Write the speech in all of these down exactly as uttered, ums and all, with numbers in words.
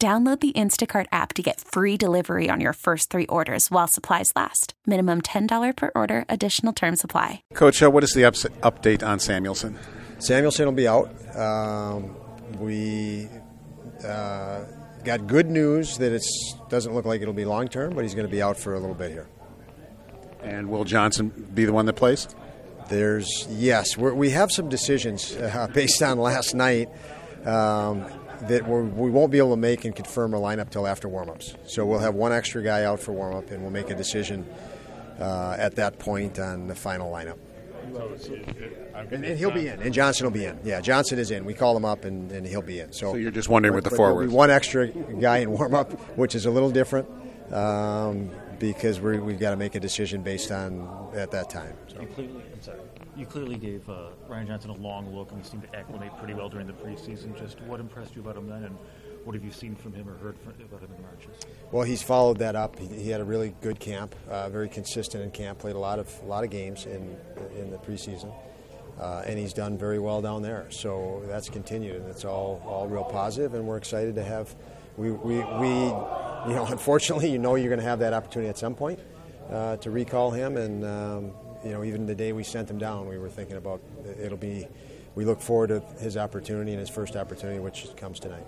Download the Instacart app to get free delivery on your first three orders while supplies last. Minimum ten dollars per order. Additional terms apply. Coach, what is the ups- update on Samuelson? Samuelson will be out. Um, we uh, got good news that it doesn't look like it'll be long-term, but he's going to be out for a little bit here. And will Johnson be the one that plays? There's yes. We're, we have some decisions uh, based on last night. Um that we're, we won't be able to make and confirm a lineup till after warm-ups. So we'll have one extra guy out for warm-up, and we'll make a decision uh, at that point on the final lineup. And, and he'll be in, and Johnson will be in. Yeah, Johnson is in. We call him up, and, and he'll be in. So, so you're just wondering with the forwards. There'll be one extra guy in warm-up, which is a little different um, because we're, we've got to make a decision based on at that time. So. Completely. I'm sorry. You clearly gave uh, Ryan Johnson a long look, and he seemed to acclimate pretty well during the preseason. Just what impressed you about him then, and what have you seen from him or heard from, about him in Marches? Well, he's followed that up. He, he had a really good camp, uh, very consistent in camp. Played a lot of a lot of games in in the preseason, uh, and he's done very well down there. So that's continued, and it's all all real positive. And we're excited to have we we, we you know unfortunately you know you're going to have that opportunity at some point uh, to recall him and. Um, You know, even the day we sent him down, we were thinking about it'll be, we look forward to his opportunity and his first opportunity, which comes tonight.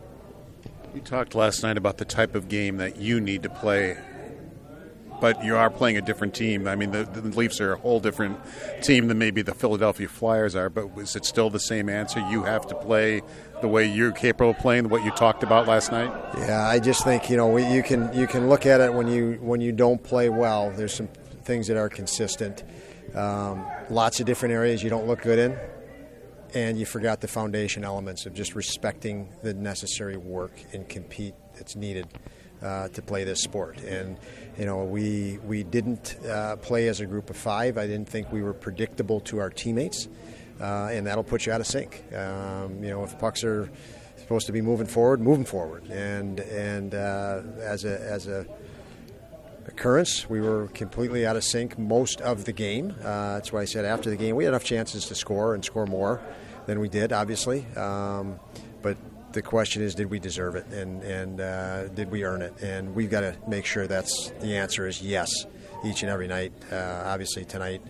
You talked last night about the type of game that you need to play, but you are playing a different team. I mean, the, the Leafs are a whole different team than maybe the Philadelphia Flyers are, but is it still the same answer? You have to play the way you're capable of playing, what you talked about last night? Yeah, I just think, you know, we, you can you can look at it when you when you don't play well. There's some things that are consistent. Um, lots of different areas you don't look good in, and you forgot the foundation elements of just respecting the necessary work and compete that's needed uh, to play this sport. And you know, we we didn't uh, play as a group of five. I didn't think we were predictable to our teammates, uh, and that'll put you out of sync. Um, you know, if pucks are supposed to be moving forward, moving forward, and and uh, as a as a occurrence, we were completely out of sync most of the game. Uh, that's why I said after the game we had enough chances to score and score more than we did, obviously. Um, but the question is, did we deserve it and and uh, did we earn it? And we've got to make sure that's the answer is yes each and every night. Uh, obviously tonight,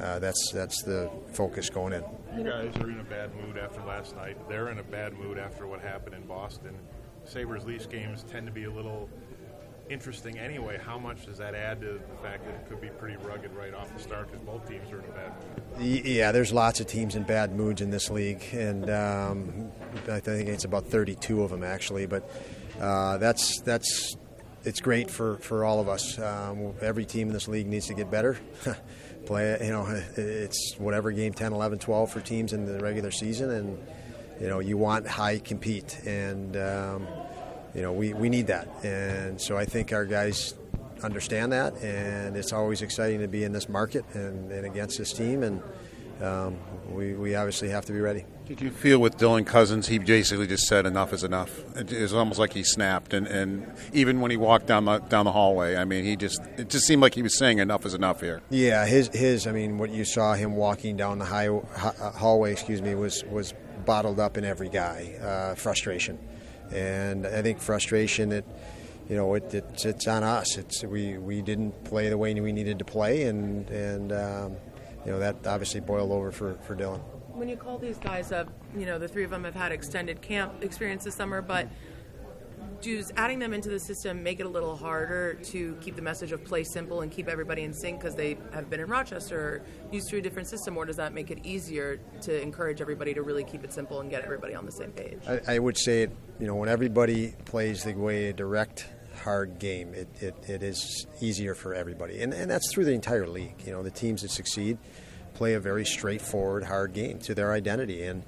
uh, that's that's the focus going in. You guys are in a bad mood after last night. They're in a bad mood after what happened in Boston. Sabres-Leafs games tend to be a little interesting anyway. How much does that add to the fact that it could be pretty rugged right off the start because both teams are in a bad mood? Yeah, there's lots of teams in bad moods in this league, and um, I think it's about thirty-two of them actually, but uh, that's that's it's great for, for all of us. Um, every team in this league needs to get better. Play, you know, it's whatever game ten, eleven, twelve for teams in the regular season, and you know, you want high compete, and um, You know, we, we need that. And so I think our guys understand that, and it's always exciting to be in this market and, and against this team, and um, we, we obviously have to be ready. Did you feel with Dylan Cousins, he basically just said enough is enough? It was almost like he snapped, and, and even when he walked down the, down the hallway, I mean, he just it just seemed like he was saying enough is enough here. Yeah, his, his I mean, what you saw him walking down the high, ha- hallway, excuse me, was, was bottled up in every guy, uh, frustration. And I think frustration, it, you know, it, it's, it's on us. It's we, we didn't play the way we needed to play, and and um, you know, that obviously boiled over for, for Dylan. When you call these guys up, you know, the three of them have had extended camp experience this summer, but Does adding them into the system make it a little harder to keep the message of play simple and keep everybody in sync because they have been in Rochester or used to a different system, or does that make it easier to encourage everybody to really keep it simple and get everybody on the same page? I, I would say, it, you know, when everybody plays the way a direct, hard game, it, it, it is easier for everybody. And, and that's through the entire league. You know, the teams that succeed play a very straightforward, hard game to their identity. And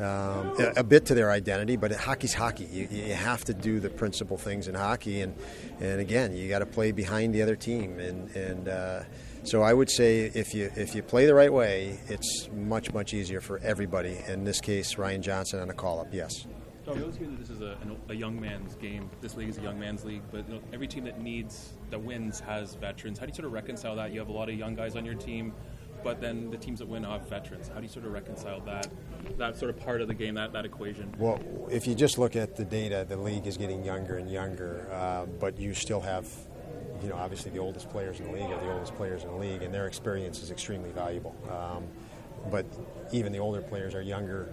Um, a bit to their identity, but hockey's hockey. You, you have to do the principal things in hockey, and and again, you got to play behind the other team. And and uh, so I would say if you if you play the right way, it's much much easier for everybody. In this case, Ryan Johnson on a call up, yes. Tom, we always hear that this is a, a young man's game. This league is a young man's league, but you know, every team that needs that wins has veterans. How do you sort of reconcile that? You have a lot of young guys on your team, but then the teams that win are veterans. How do you sort of reconcile that, that sort of part of the game, that, that equation? Well, if you just look at the data, the league is getting younger and younger, uh, but you still have, you know, obviously the oldest players in the league are the oldest players in the league, and their experience is extremely valuable. Um, but even the older players are younger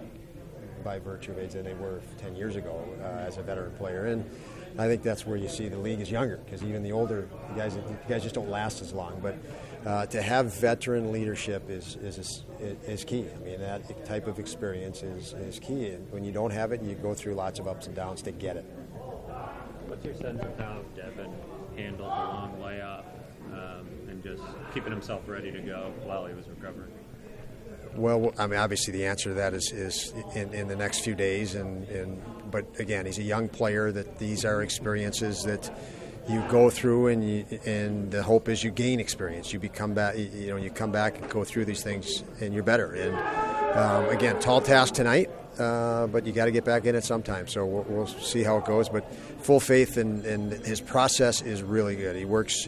by virtue of age than they were ten years ago uh, as a veteran player. And I think that's where you see the league is younger, because even the older guys, the guys just don't last as long. But uh, to have veteran leadership is is is key. I mean, that type of experience is, is key. And when you don't have it, you go through lots of ups and downs to get it. What's your sense of how Devin handled the long layoff um, and just keeping himself ready to go while he was recovering? Well, I mean, obviously the answer to that is, is in, in the next few days. And, and but again, he's a young player. That these are experiences that you go through, and you, and the hope is you gain experience. You become back, you know, you come back and go through these things, and you're better. And um, again, tall task tonight, uh, but you got to get back in it sometime. So we'll, we'll see how it goes. But full faith in, in his process is really good. He works.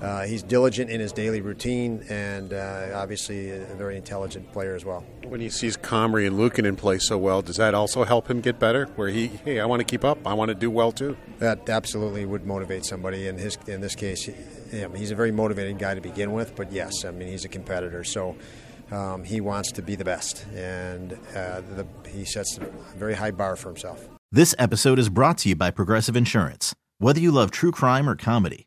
Uh, he's diligent in his daily routine, and uh, obviously a very intelligent player as well. When he sees Comrie and Lucan in play so well, does that also help him get better? Where he, hey, I want to keep up. I want to do well too. That absolutely would motivate somebody. In his, in this case, him. He's a very motivated guy to begin with. But yes, I mean, he's a competitor, so um, he wants to be the best, and uh, the, he sets a very high bar for himself. This episode is brought to you by Progressive Insurance. Whether you love true crime or comedy,